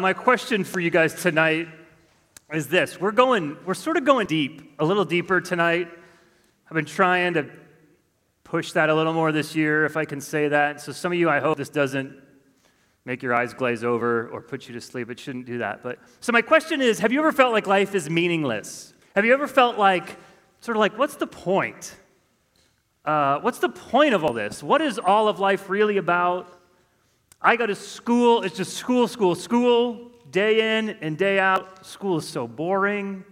My question for you guys tonight is this. We're sort of going deep, a little deeper tonight. I've been trying to push that a little more this year, if I can say that. So some of you, I hope this doesn't make your eyes glaze over or put you to sleep. It shouldn't do that. But so my question is, have you ever felt like life is meaningless? Have you ever felt like, sort of like, what's the point? What's the point of all this? What is all of life really about? I go to school, it's just school, school, school, day in and day out. School is so boring.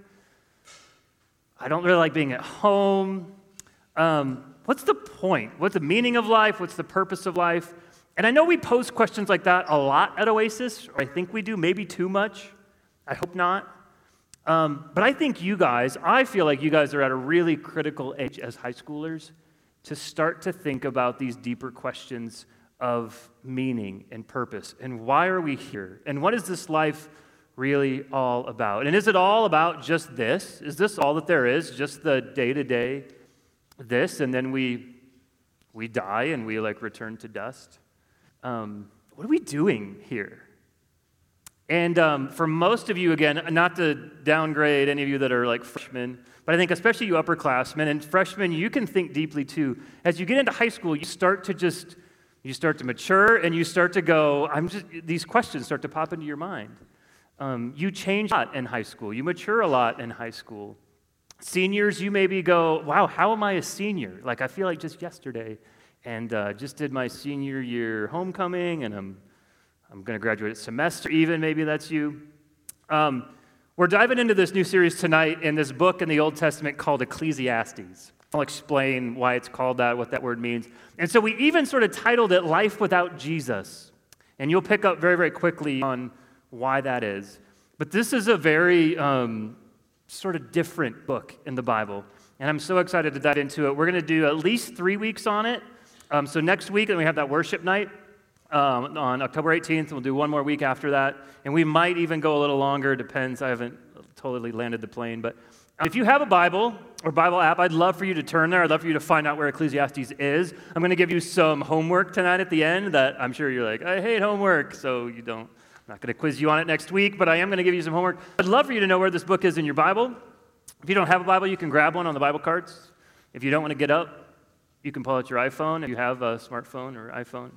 I don't really like being at home. What's the point? What's the meaning of life? What's the purpose of life? And I know we pose questions like that a lot at Oasis, or I think we do, maybe too much. I hope not. But I think I feel like you guys are at a really critical age as high schoolers to start to think about these deeper questions of meaning and purpose, and why are we here, and what is this life really all about? And is it all about just this? Is this all that there is, just the day-to-day this, and then we die and we like return to dust? What are we doing here? And for most of you, again, not to downgrade any of you that are like freshmen, but I think especially you upperclassmen, and freshmen, you can think deeply too. As you get into high school, you start to mature, and you start to go, these questions start to pop into your mind. You change a lot in high school. You mature a lot in high school. Seniors, you maybe go, wow, how am I a senior? Like, I feel like just yesterday, and just did my senior year homecoming, and I'm going to graduate a semester even, maybe that's you. We're diving into this new series tonight in this book in the Old Testament called Ecclesiastes. I'll explain why it's called that, what that word means. And so we even sort of titled it Life Without Jesus. And you'll pick up very, very quickly on why that is. But this is a very sort of different book in the Bible. And I'm so excited to dive into it. We're going to do at least 3 weeks on it. So next week, and we have that worship night on October 18th. We'll do one more week after that. And we might even go a little longer. Depends. I haven't totally landed the plane. But if you have a Bible or Bible app, I'd love for you to turn there. I'd love for you to find out where Ecclesiastes is. I'm going to give you some homework tonight at the end that I'm sure you're like, I hate homework, so I'm not going to quiz you on it next week, but I am going to give you some homework. I'd love for you to know where this book is in your Bible. If you don't have a Bible, you can grab one on the Bible carts. If you don't want to get up, you can pull out your iPhone. If you have a smartphone or iPhone,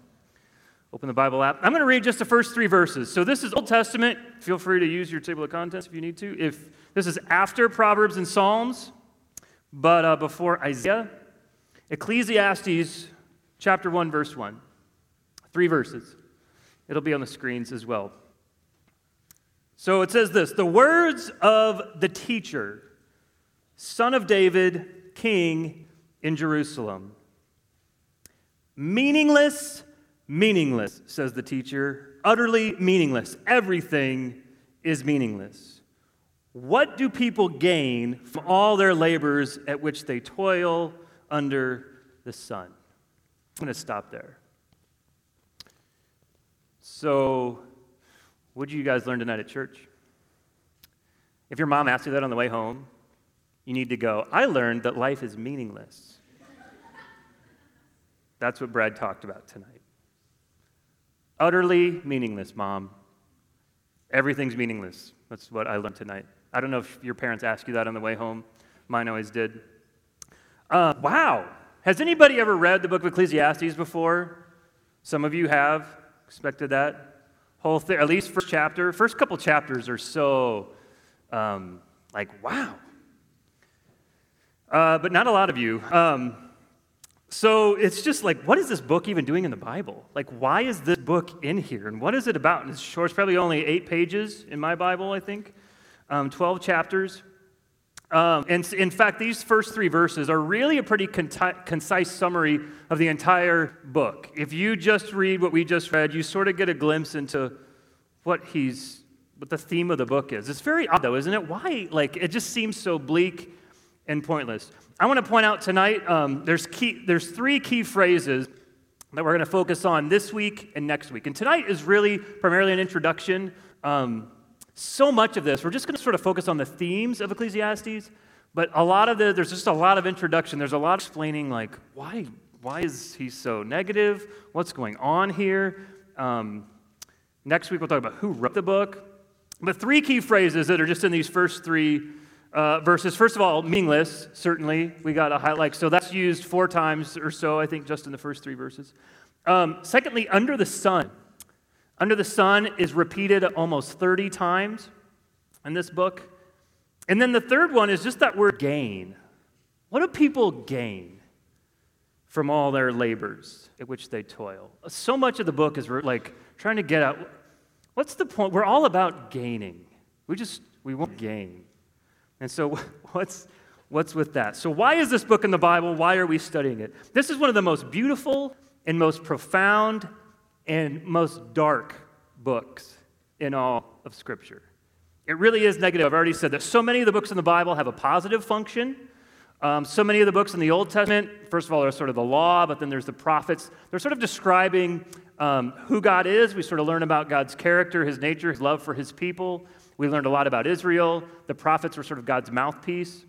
open the Bible app. I'm going to read just the first 3 verses. So this is Old Testament. Feel free to use your table of contents if you need to. If this is after Proverbs and Psalms, but before Isaiah. Ecclesiastes chapter 1, verse 1. 3 verses. It'll be on the screens as well. So it says this, "The words of the teacher, son of David, king in Jerusalem. Meaningless, says the teacher, utterly meaningless. Everything is meaningless. What do people gain from all their labors at which they toil under the sun?" I'm going to stop there. So, what did you guys learn tonight at church? If your mom asked you that on the way home, you need to go, I learned that life is meaningless. That's what Brad talked about tonight. Utterly meaningless, Mom. Everything's meaningless. That's what I learned tonight. I don't know if your parents asked you that on the way home. Mine always did. Wow. Has anybody ever read the book of Ecclesiastes before? Some of you have. Expected that. Whole thing, at least first chapter. First couple chapters are so, like, wow. But not a lot of you. So it's just like, what is this book even doing in the Bible? Like, why is this book in here? And what is it about? And it's short. It's probably only 8 pages in my Bible, I think. 12 chapters. And in fact, these first 3 verses are really a pretty concise summary of the entire book. If you just read what we just read, you sort of get a glimpse into what the theme of the book is. It's very odd, though, isn't it? Why? Like, it just seems so bleak and pointless. I want to point out tonight, there's 3 key phrases that we're going to focus on this week and next week. And tonight is really primarily an introduction. So much of this, we're just going to sort of focus on the themes of Ecclesiastes, but there's just a lot of introduction. There's a lot of explaining, like, why is he so negative? What's going on here? Next week, we'll talk about who wrote the book. But three key phrases that are just in these first three verses. First of all, meaningless, certainly. We got to highlight. So that's used four times or so, I think, just in the first three verses. Secondly, under the sun. Under the sun is repeated almost 30 times in this book. And then the third one is just that word gain. What do people gain from all their labors at which they toil? So much of the book is like trying to get out. What's the point? We're all about gaining. We won't gain. And so what's with that? So why is this book in the Bible? Why are we studying it? This is one of the most beautiful and most profound and most dark books in all of Scripture. It really is negative. I've already said that so many of the books in the Bible have a positive function. So many of the books in the Old Testament, first of all, there's sort of the law, but then there's the prophets. They're sort of describing who God is. We sort of learn about God's character, his nature, his love for his people. We learned a lot about Israel. The prophets were sort of God's mouthpiece.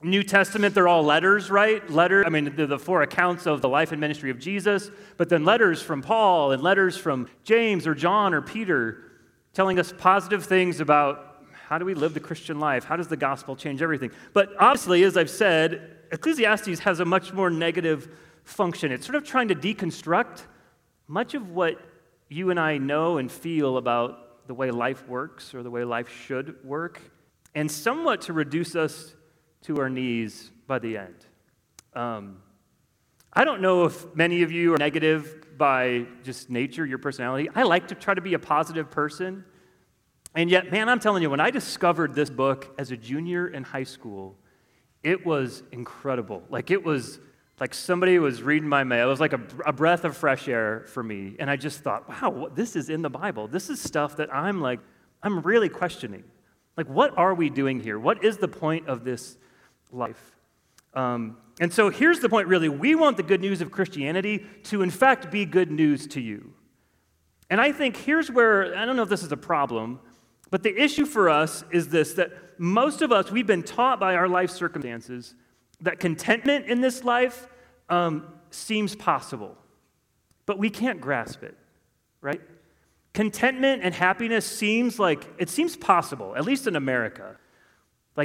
New Testament, they're all letters, right? The four accounts of the life and ministry of Jesus, but then letters from Paul and letters from James or John or Peter telling us positive things about how do we live the Christian life? How does the gospel change everything? But obviously, as I've said, Ecclesiastes has a much more negative function. It's sort of trying to deconstruct much of what you and I know and feel about the way life works or the way life should work, and somewhat to reduce us to our knees by the end. I don't know if many of you are negative by just nature, your personality. I like to try to be a positive person. And yet, man, I'm telling you, when I discovered this book as a junior in high school, it was incredible. It was like somebody was reading my mail. It was like a breath of fresh air for me. And I just thought, wow, this is in the Bible. This is stuff that I'm really questioning. What are we doing here? What is the point of this life? And so here's the point, really. We want the good news of Christianity to, in fact, be good news to you. And I think here's where, I don't know if this is a problem, but the issue for us is this, that most of us, we've been taught by our life circumstances that contentment in this life seems possible, but we can't grasp it, right? Contentment and happiness seems possible, at least in America.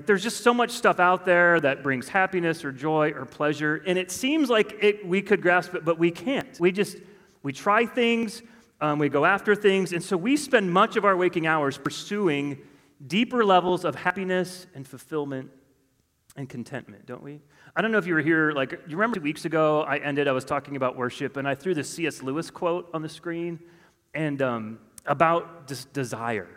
There's just so much stuff out there that brings happiness or joy or pleasure, and it seems we could grasp it, but we can't. We try things. We go after things, and so we spend much of our waking hours pursuing deeper levels of happiness and fulfillment and contentment, don't we? I don't know if you were here, you remember 2 weeks ago, I was talking about worship, and I threw the C.S. Lewis quote on the screen and about desire.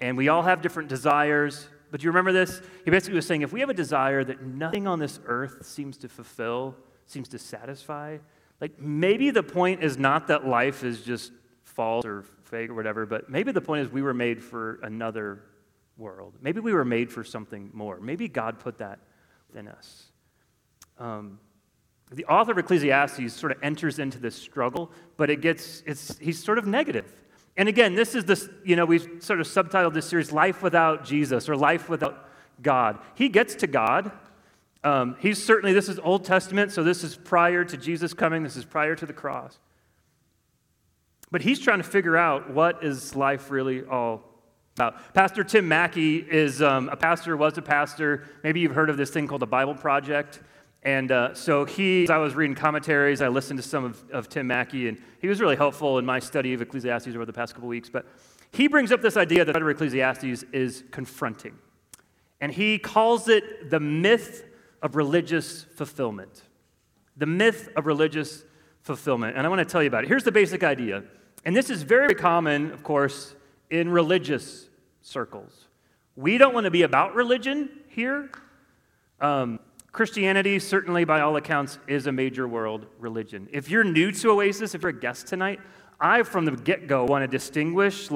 And we all have different desires, but do you remember this? He basically was saying, if we have a desire that nothing on this earth seems to fulfill, seems to satisfy, maybe the point is not that life is just false or fake or whatever, but maybe the point is we were made for another world. Maybe we were made for something more. Maybe God put that in us. The author of Ecclesiastes sort of enters into this struggle, but he's sort of negative. And again, this is we've sort of subtitled this series, Life Without Jesus or Life Without God. He gets to God. This is Old Testament, so this is prior to Jesus coming. This is prior to the cross. But he's trying to figure out what is life really all about. Pastor Tim Mackie is was a pastor. Maybe you've heard of this thing called the Bible Project. And I was reading commentaries. I listened to some of Tim Mackie, and he was really helpful in my study of Ecclesiastes over the past couple weeks. But he brings up this idea that the letter of Ecclesiastes is confronting. And he calls it the myth of religious fulfillment. The myth of religious fulfillment. And I want to tell you about it. Here's the basic idea. And this is very common, of course, in religious circles. We don't want to be about religion here. Christianity, certainly by all accounts, is a major world religion. If you're new to Oasis, if you're a guest tonight, I, from the get-go, want to distinguish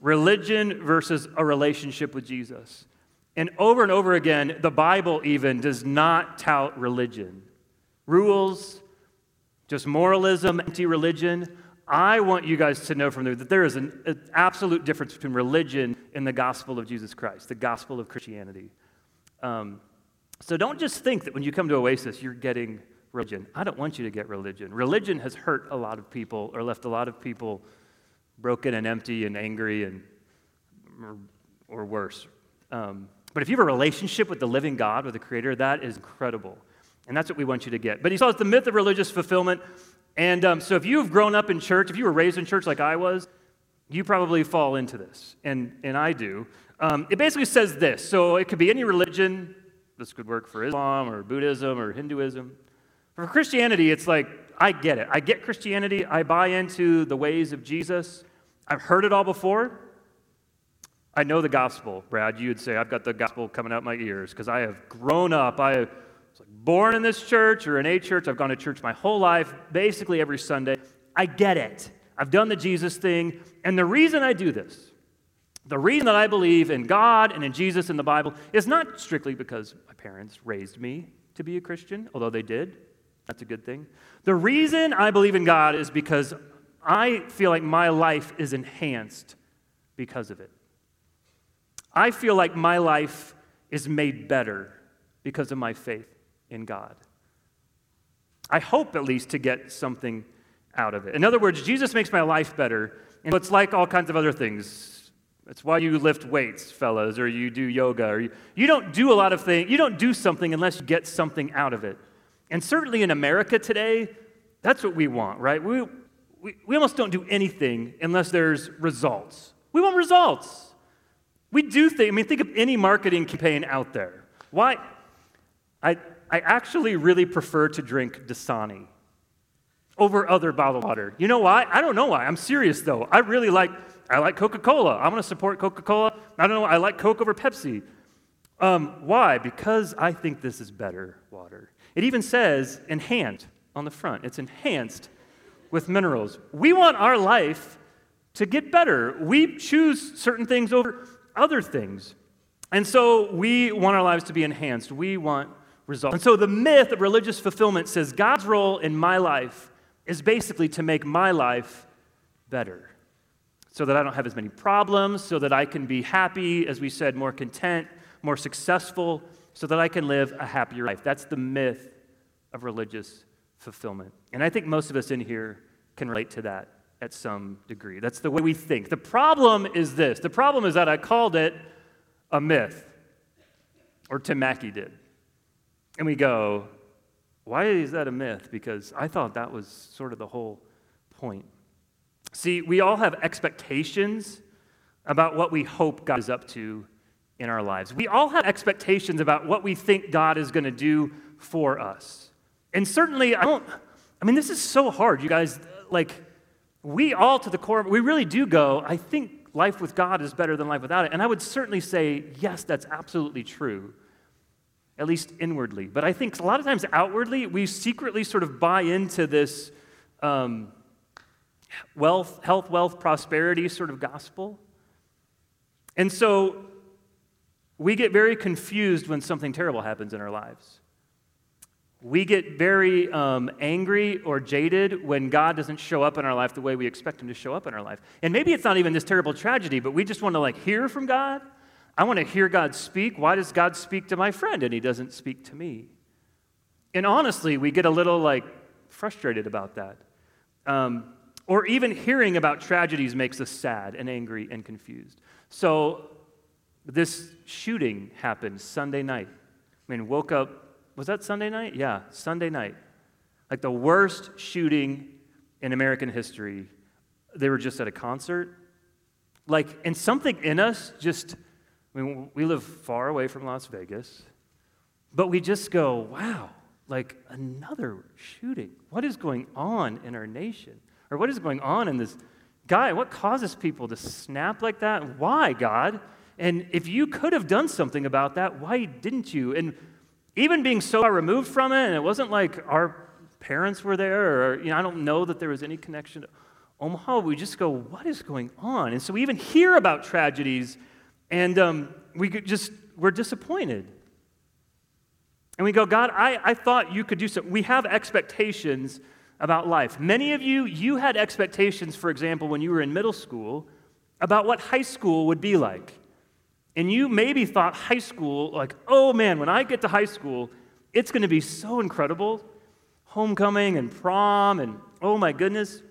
religion versus a relationship with Jesus. And over again, the Bible even does not tout religion. Rules, just moralism, empty religion. I want you guys to know from there that there is an absolute difference between religion and the gospel of Jesus Christ, the gospel of Christianity. So don't just think that when you come to Oasis, you're getting religion. I don't want you to get religion. Religion has hurt a lot of people or left a lot of people broken and empty and angry and or worse. But if you have a relationship with the living God, with the Creator, that is incredible. And that's what we want you to get. But he calls the myth of religious fulfillment. And so if you've grown up in church, if you were raised in church like I was, you probably fall into this. And I do. It basically says this. So it could be any religion. This could work for Islam or Buddhism or Hinduism. For Christianity, it's like, I get it. I get Christianity. I buy into the ways of Jesus. I've heard it all before. I know the gospel, Brad. You would say, I've got the gospel coming out my ears because I have grown up. I was born in this church or in a church. I've gone to church my whole life, basically every Sunday. I get it. I've done the Jesus thing. And the reason I do this, the reason that I believe in God and in Jesus and the Bible is not strictly because my parents raised me to be a Christian, although they did. That's a good thing. The reason I believe in God is because I feel like my life is enhanced because of it. I feel like my life is made better because of my faith in God. I hope at least to get something out of it. In other words, Jesus makes my life better, and it's like all kinds of other things. That's why you lift weights, fellas, or you do yoga, or you don't do a lot of things. You don't do something unless you get something out of it. And certainly in America today, that's what we want, right? We almost don't do anything unless there's results. We want results. We do things. I mean, think of any marketing campaign out there. Why? I actually really prefer to drink Dasani over other bottled water. You know why? I don't know why. I'm serious, though. I like Coca-Cola. I'm going to support Coca-Cola. I don't know. I like Coke over Pepsi. Why? Because I think this is better water. It even says enhanced on the front. It's enhanced with minerals. We want our life to get better. We choose certain things over other things. And so we want our lives to be enhanced. We want results. And so the myth of religious fulfillment says God's role in my life is basically to make my life better so that I don't have as many problems, so that I can be happy, as we said, more content, more successful, so that I can live a happier life. That's the myth of religious fulfillment. And I think most of us in here can relate to that at some degree. That's the way we think. The problem is this. The problem is that I called it a myth, or Tim Mackie did. And we go, why is that a myth? Because I thought that was sort of the whole point. See, we all have expectations about what we hope God is up to in our lives. We all have expectations about what we think God is going to do for us. And certainly, this is so hard, you guys. Like, we all, to the core, we really do go, I think life with God is better than life without it. And I would certainly say, yes, that's absolutely true, at least inwardly. But I think a lot of times outwardly, we secretly sort of buy into this health, wealth, prosperity sort of gospel. And so we get very confused when something terrible happens in our lives. We get very angry or jaded when God doesn't show up in our life the way we expect him to show up in our life. And maybe it's not even this terrible tragedy, but we just want to hear from God. I want to hear God speak. Why does God speak to my friend and he doesn't speak to me? And honestly, we get a little frustrated about that. Or even hearing about tragedies makes us sad and angry and confused. So this shooting happened Sunday night. I mean, woke up. Was that Sunday night? Yeah, Sunday night. The worst shooting in American history. They were just at a concert. And something in us just, we live far away from Las Vegas, but we just go, wow, another shooting. What is going on in our nation? Or what is going on in this guy? What causes people to snap like that? Why, God? And if you could have done something about that, why didn't you? And even being so far removed from it, and it wasn't our parents were there, or I don't know that there was any connection to Omaha. We just go, what is going on? And so we even hear about tragedies, and we're disappointed. And we go, God, I thought you could do something. We have expectations about life. Many of you had expectations, for example, when you were in middle school, about what high school would be like. And you maybe thought high school, oh man, when I get to high school, it's going to be so incredible. Homecoming and prom and oh my goodness.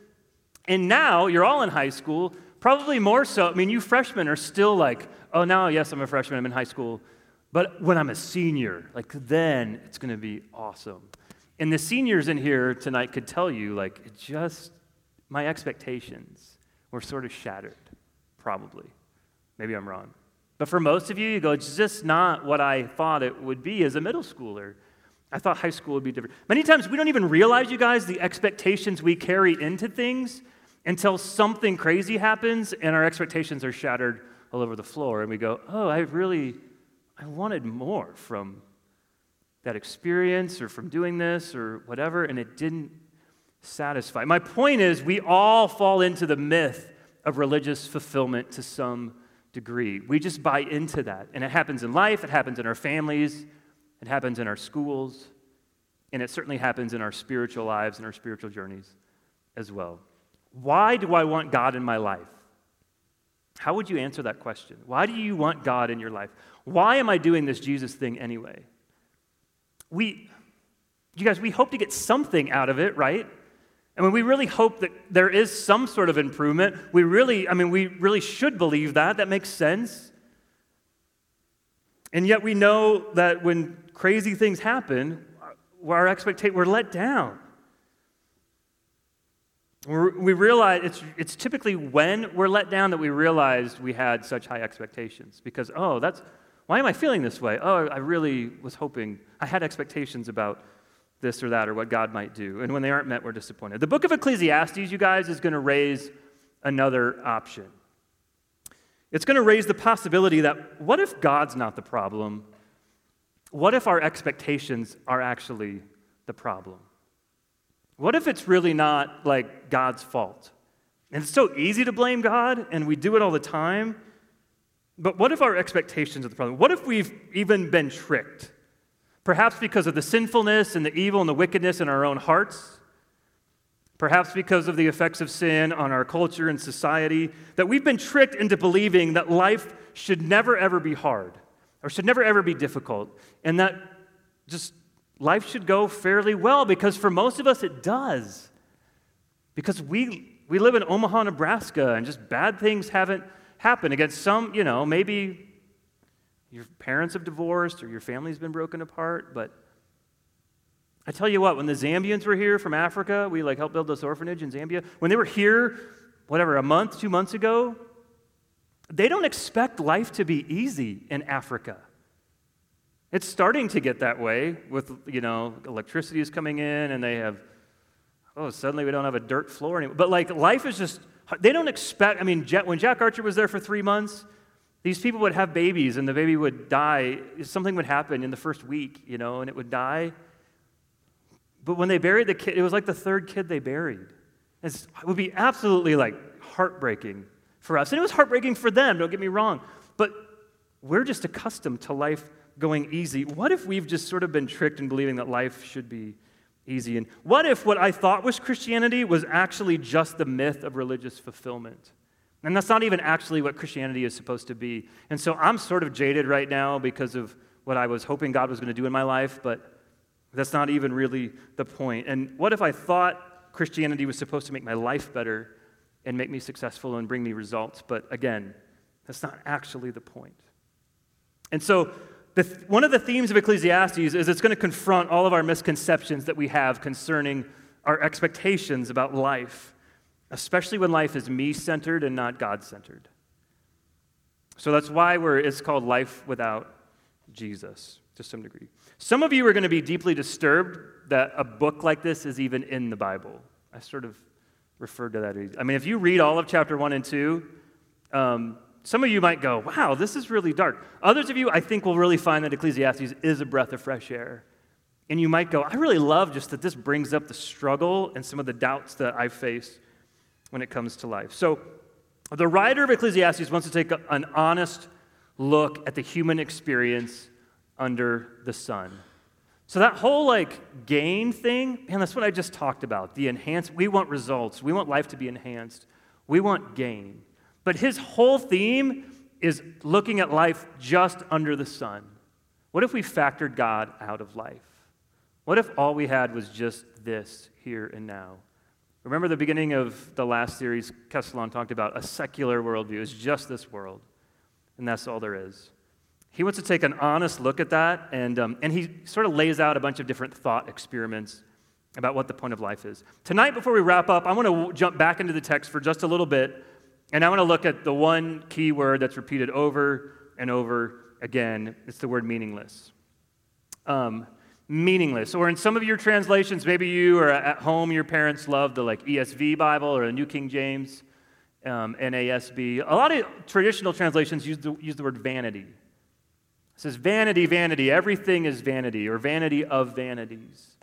And now you're all in high school, probably more so. I mean, you freshmen are still like, oh, now, yes, I'm a freshman, I'm in high school. But when I'm a senior, like, then it's going to be awesome. And the seniors in here tonight could tell you, like, it just, my expectations were sort of shattered, probably. Maybe I'm wrong. But for most of you, you go, it's just not what I thought it would be as a middle schooler. I thought high school would be different. Many times we don't even realize, you guys, the expectations we carry into things until something crazy happens and our expectations are shattered all over the floor. And we go, oh, I wanted more from that experience or from doing this or whatever, and it didn't satisfy. My point is we all fall into the myth of religious fulfillment to some degree. We just buy into that, and it happens in life, it happens in our families, it happens in our schools, and it certainly happens in our spiritual lives and our spiritual journeys as well. Why do I want God in my life? How would you answer that question? Why do you want God in your life? Why am I doing this Jesus thing anyway? You guys, we hope to get something out of it, right? And when we really hope that there is some sort of improvement, we really should believe that. That makes sense. And yet we know that when crazy things happen, we're let down. We realize it's typically when we're let down that we realize we had such high expectations. Because, why am I feeling this way? Oh, I really was hoping, I had expectations about this or that or what God might do. And when they aren't met, we're disappointed. The book of Ecclesiastes, you guys, is going to raise another option. It's going to raise the possibility that what if God's not the problem? What if our expectations are actually the problem? What if it's really not like God's fault? And it's so easy to blame God, and we do it all the time. But what if our expectations are the problem? What if we've even been tricked? Perhaps because of the sinfulness and the evil and the wickedness in our own hearts. Perhaps because of the effects of sin on our culture and society, that we've been tricked into believing that life should never, ever be hard or should never, ever be difficult, and that just life should go fairly well, because for most of us it does. Because we live in Omaha, Nebraska, and just bad things haven't happened. Against some, maybe your parents have divorced or your family's been broken apart. But I tell you what, when the Zambians were here from Africa, we helped build this orphanage in Zambia. When they were here, a month, 2 months ago, they don't expect life to be easy in Africa. It's starting to get that way with, electricity is coming in, and they have, suddenly we don't have a dirt floor anymore. But life is just, they don't expect, when Jack Archer was there for 3 months, these people would have babies, and the baby would die. Something would happen in the first week, and it would die. But when they buried the kid, it was like the third kid they buried. It would be absolutely heartbreaking for us. And it was heartbreaking for them, don't get me wrong. But we're just accustomed to life going easy. What if we've just sort of been tricked in believing that life should be easy? And what if what I thought was Christianity was actually just the myth of religious fulfillment? And that's not even actually what Christianity is supposed to be. And so I'm sort of jaded right now because of what I was hoping God was going to do in my life, but that's not even really the point. And what if I thought Christianity was supposed to make my life better and make me successful and bring me results? But again, that's not actually the point. And so one of the themes of Ecclesiastes is it's going to confront all of our misconceptions that we have concerning our expectations about life, especially when life is me-centered and not God-centered. So that's why it's called Life Without Jesus, to some degree. Some of you are going to be deeply disturbed that a book like this is even in the Bible. I sort of referred to that. If you read all of chapter 1 and 2, some of you might go, wow, this is really dark. Others of you, I think, will really find that Ecclesiastes is a breath of fresh air. And you might go, I really love just that this brings up the struggle and some of the doubts that I face when it comes to life. So the writer of Ecclesiastes wants to take an honest look at the human experience under the sun. So that whole gain thing, man, that's what I just talked about. The enhanced, we want results. We want life to be enhanced. We want gain. But his whole theme is looking at life just under the sun. What if we factored God out of life? What if all we had was just this here and now? Remember the beginning of the last series, Kesselon talked about a secular worldview. It's just this world, and that's all there is. He wants to take an honest look at that, and he sort of lays out a bunch of different thought experiments about what the point of life is. Tonight, before we wrap up, I want to jump back into the text for just a little bit, and I want to look at the one key word that's repeated over and over again. It's the word meaningless. Meaningless. Or in some of your translations, maybe you are at home, your parents love the like ESV Bible or the New King James, NASB. A lot of traditional translations use the word vanity. It says, vanity, vanity, everything is vanity, or vanity of vanities.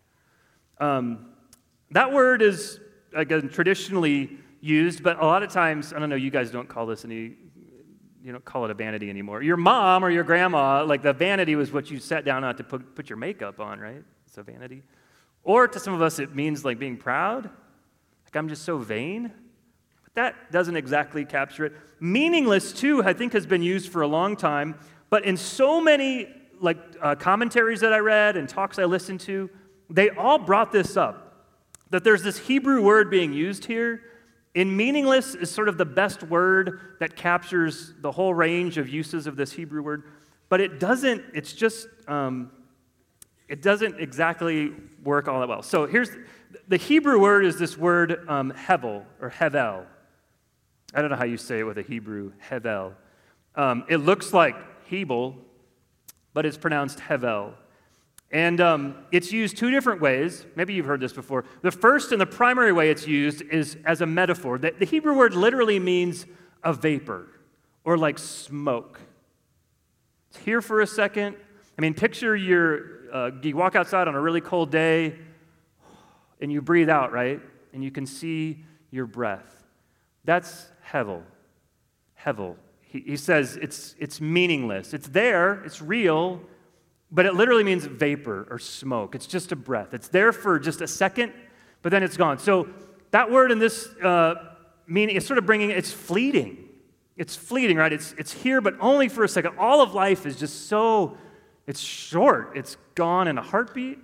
That word is, again, traditionally used, but a lot of times, I don't know, you guys don't call this any, you don't call it a vanity anymore. Your mom or your grandma, like the vanity was what you sat down on to put your makeup on, right? It's a vanity. Or to some of us, it means like being proud. Like, I'm just so vain. But that doesn't exactly capture it. Meaningless, too, I think has been used for a long time. But in so many like commentaries that I read and talks I listened to, they all brought this up, that there's this Hebrew word being used here, and meaningless is sort of the best word that captures the whole range of uses of this Hebrew word, but it doesn't, it's just, it doesn't exactly work all that well. So here's, the Hebrew word is this word hevel, or hevel. I don't know how you say it with a Hebrew, hevel. It looks like Hebel, but it's pronounced Hevel. And it's used two different ways. Maybe you've heard this before. The first and the primary way it's used is as a metaphor. The Hebrew word literally means a vapor or like smoke. It's here for a second. I mean, picture you walk outside on a really cold day and you breathe out, right? And you can see your breath. That's Hevel. Hevel. He says it's meaningless. It's there, it's real, but it literally means vapor or smoke. It's just a breath. It's there for just a second, but then it's gone. So that word in this meaning is sort of bringing, it's fleeting. It's fleeting, right? It's here, but only for a second. All of life is just so, it's short. It's gone in a heartbeat.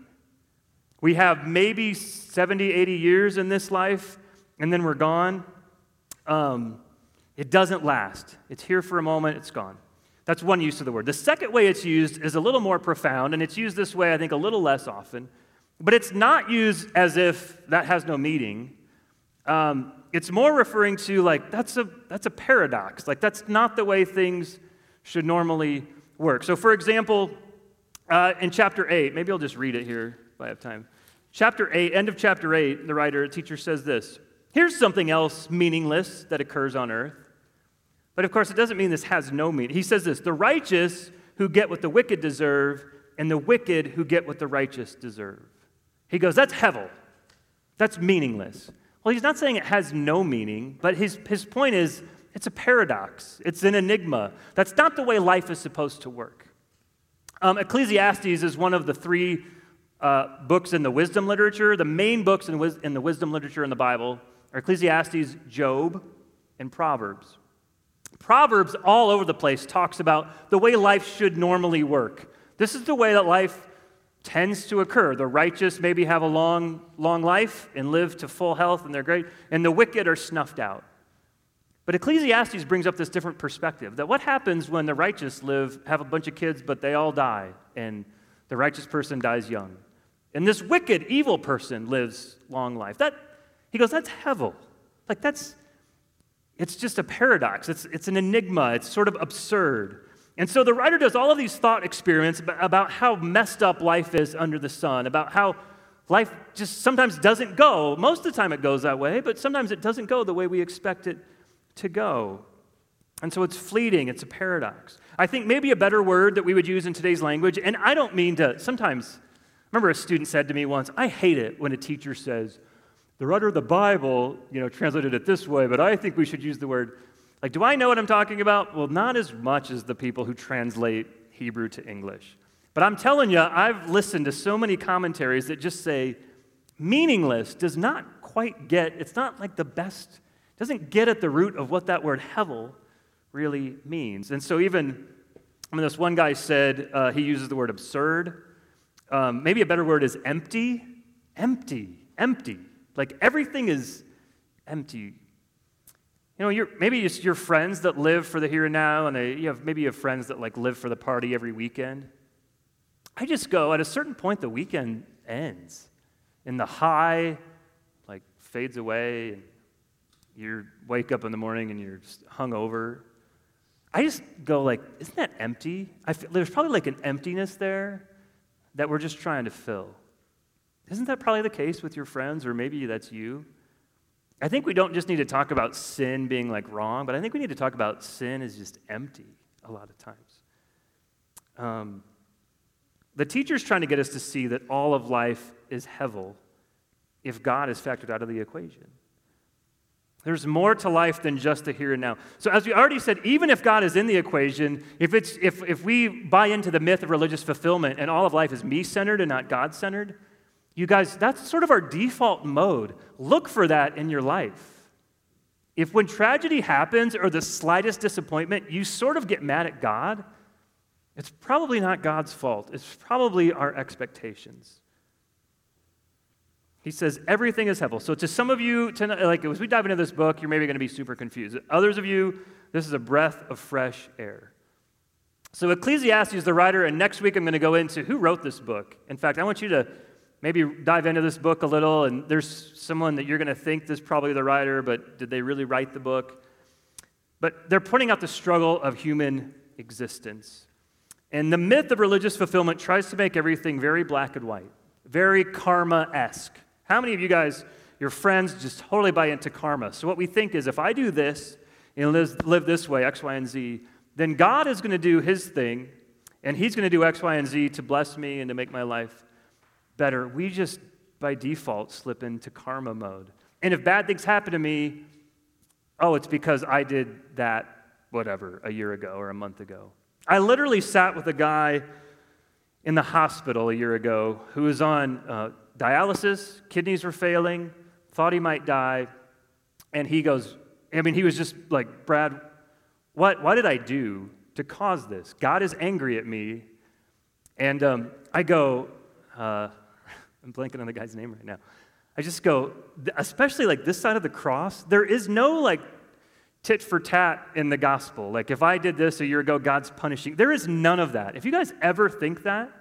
We have maybe 70, 80 years in this life, and then we're gone. It doesn't last. It's here for a moment, it's gone. That's one use of the word. The second way it's used is a little more profound, and it's used this way, I think, a little less often, but it's not used as if that has no meaning. It's more referring to, like, that's a paradox. Like, that's not the way things should normally work. So, for example, in chapter 8, maybe I'll just read it here if I have time. Chapter 8, end of chapter 8, the writer, teacher says this. Here's something else meaningless that occurs on earth. But of course, it doesn't mean this has no meaning. He says this, the righteous who get what the wicked deserve, and the wicked who get what the righteous deserve. He goes, that's hevel. That's meaningless. Well, he's not saying it has no meaning, but his point is, it's a paradox. It's an enigma. That's not the way life is supposed to work. Ecclesiastes is one of the three books in the wisdom literature. The main books in the wisdom literature in the Bible are Ecclesiastes, Job, and Proverbs. Proverbs all over the place talks about the way life should normally work. This is the way that life tends to occur. The righteous maybe have a long, long life and live to full health, and they're great, and the wicked are snuffed out. But Ecclesiastes brings up this different perspective, that what happens when the righteous have a bunch of kids, but they all die, and the righteous person dies young. And this wicked, evil person lives long life. He goes, that's hevel. Like, it's just a paradox. It's an enigma. It's sort of absurd. And so the writer does all of these thought experiments about how messed up life is under the sun, about how life just sometimes doesn't go. Most of the time it goes that way, but sometimes it doesn't go the way we expect it to go. And so it's fleeting. It's a paradox. I think maybe a better word that we would use in today's language, and I don't mean to, sometimes, remember a student said to me once, I hate it when a teacher says, the writer of the Bible, you know, translated it this way, but I think we should use the word, like, do I know what I'm talking about? Well, not as much as the people who translate Hebrew to English. But I'm telling you, I've listened to so many commentaries that just say, meaningless does not quite get, it's not like the best, doesn't get at the root of what that word hevel really means. And so even, I mean, this one guy said, he uses the word absurd. Maybe a better word is empty. Like everything is empty. You know, maybe it's your friends that live for the here and now, and you have friends that like live for the party every weekend. I just go, at a certain point, the weekend ends, and the high like fades away, and you wake up in the morning and you're just hungover. I just go like, isn't that empty? There's probably like an emptiness there that we're just trying to fill. Isn't that probably the case with your friends, or maybe that's you? I think we don't just need to talk about sin being like wrong, but I think we need to talk about sin is just empty a lot of times. The teacher's trying to get us to see that all of life is hevel if God is factored out of the equation. There's more to life than just the here and now. So as we already said, even if God is in the equation, if we buy into the myth of religious fulfillment and all of life is me-centered and not God-centered, you guys, that's sort of our default mode. Look for that in your life. If when tragedy happens or the slightest disappointment, you sort of get mad at God, it's probably not God's fault. It's probably our expectations. He says, everything is hevel. So to some of you, tonight, like as we dive into this book, you're maybe going to be super confused. Others of you, this is a breath of fresh air. So Ecclesiastes is the writer, and next week I'm going to go into who wrote this book. In fact, I want you to maybe dive into this book a little, and there's someone that you're going to think this is probably the writer, but did they really write the book? But they're pointing out the struggle of human existence. And the myth of religious fulfillment tries to make everything very black and white, very karma-esque. How many of you guys, your friends, just totally buy into karma? So what we think is, if I do this and live this way, X, Y, and Z, then God is going to do his thing, and he's going to do X, Y, and Z to bless me and to make my life better. We just, by default, slip into karma mode. And if bad things happen to me, oh, it's because I did that, whatever, a year ago or a month ago. I literally sat with a guy in the hospital a year ago who was on dialysis, kidneys were failing, thought he might die, and he goes, he was just like, Brad, what did I do to cause this? God is angry at me. And I go, I'm blanking on the guy's name right now. I just go, especially like this side of the cross, there is no like tit for tat in the gospel. Like, if I did this a year ago, God's punishing. There is none of that. If you guys ever think that,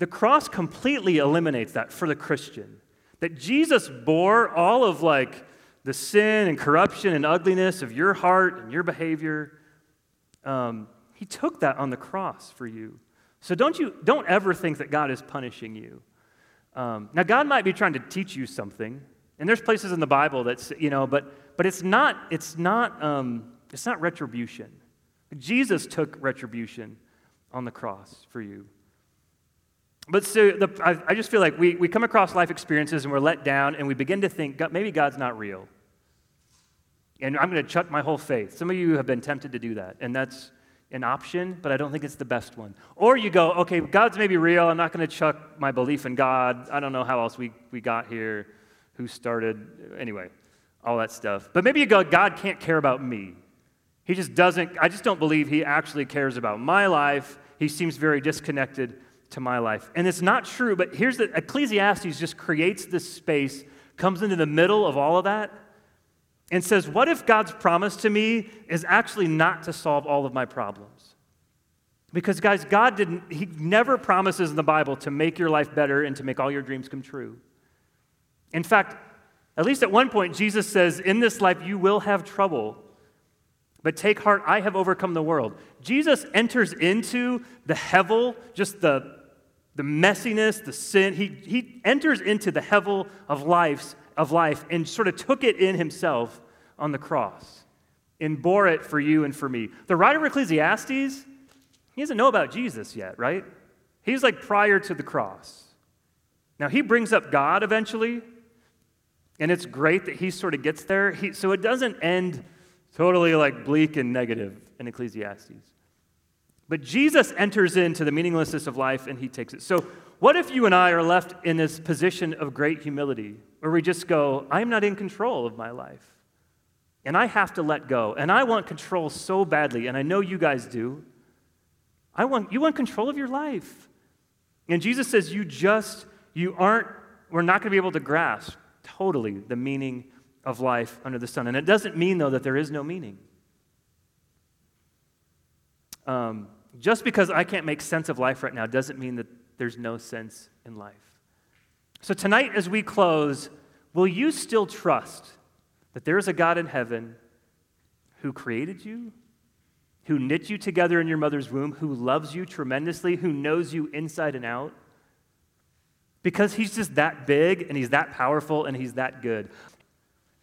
the cross completely eliminates that for the Christian. That Jesus bore all of like the sin and corruption and ugliness of your heart and your behavior. He took that on the cross for you. So don't ever think that God is punishing you. Now, God might be trying to teach you something, and there's places in the Bible that's, but it's not retribution. Jesus took retribution on the cross for you. But so I just feel like we come across life experiences and we're let down, and we begin to think, God, maybe God's not real, and I'm going to chuck my whole faith. Some of you have been tempted to do that, and that's an option, but I don't think it's the best one. Or you go, okay, God's maybe real. I'm not going to chuck my belief in God. I don't know how else we got here, who started, anyway, all that stuff. But maybe you go, God can't care about me. He just doesn't, I just don't believe he actually cares about my life. He seems very disconnected to my life. And it's not true, but here's the, Ecclesiastes just creates this space, comes into the middle of all of that, and says, what if God's promise to me is actually not to solve all of my problems? Because, guys, He never promises in the Bible to make your life better and to make all your dreams come true. In fact, at least at one point, Jesus says, in this life you will have trouble, but take heart, I have overcome the world. Jesus enters into the hevel, just the messiness, the sin. He enters into the hevel of life and sort of took it in himself on the cross and bore it for you and for me. The writer of Ecclesiastes, he doesn't know about Jesus yet, right? He's like prior to the cross. Now, he brings up God eventually, and it's great that he sort of gets there. So it doesn't end totally like bleak and negative in Ecclesiastes. But Jesus enters into the meaninglessness of life, and he takes it. So what if you and I are left in this position of great humility, where we just go, I'm not in control of my life, and I have to let go, and I want control so badly, and I know you guys do. You want control of your life. And Jesus says, we're not going to be able to grasp totally the meaning of life under the sun. And it doesn't mean, though, that there is no meaning. Just because I can't make sense of life right now doesn't mean that there's no sense in life. So tonight as we close, will you still trust that there is a God in heaven who created you, who knit you together in your mother's womb, who loves you tremendously, who knows you inside and out? Because he's just that big, and he's that powerful, and he's that good.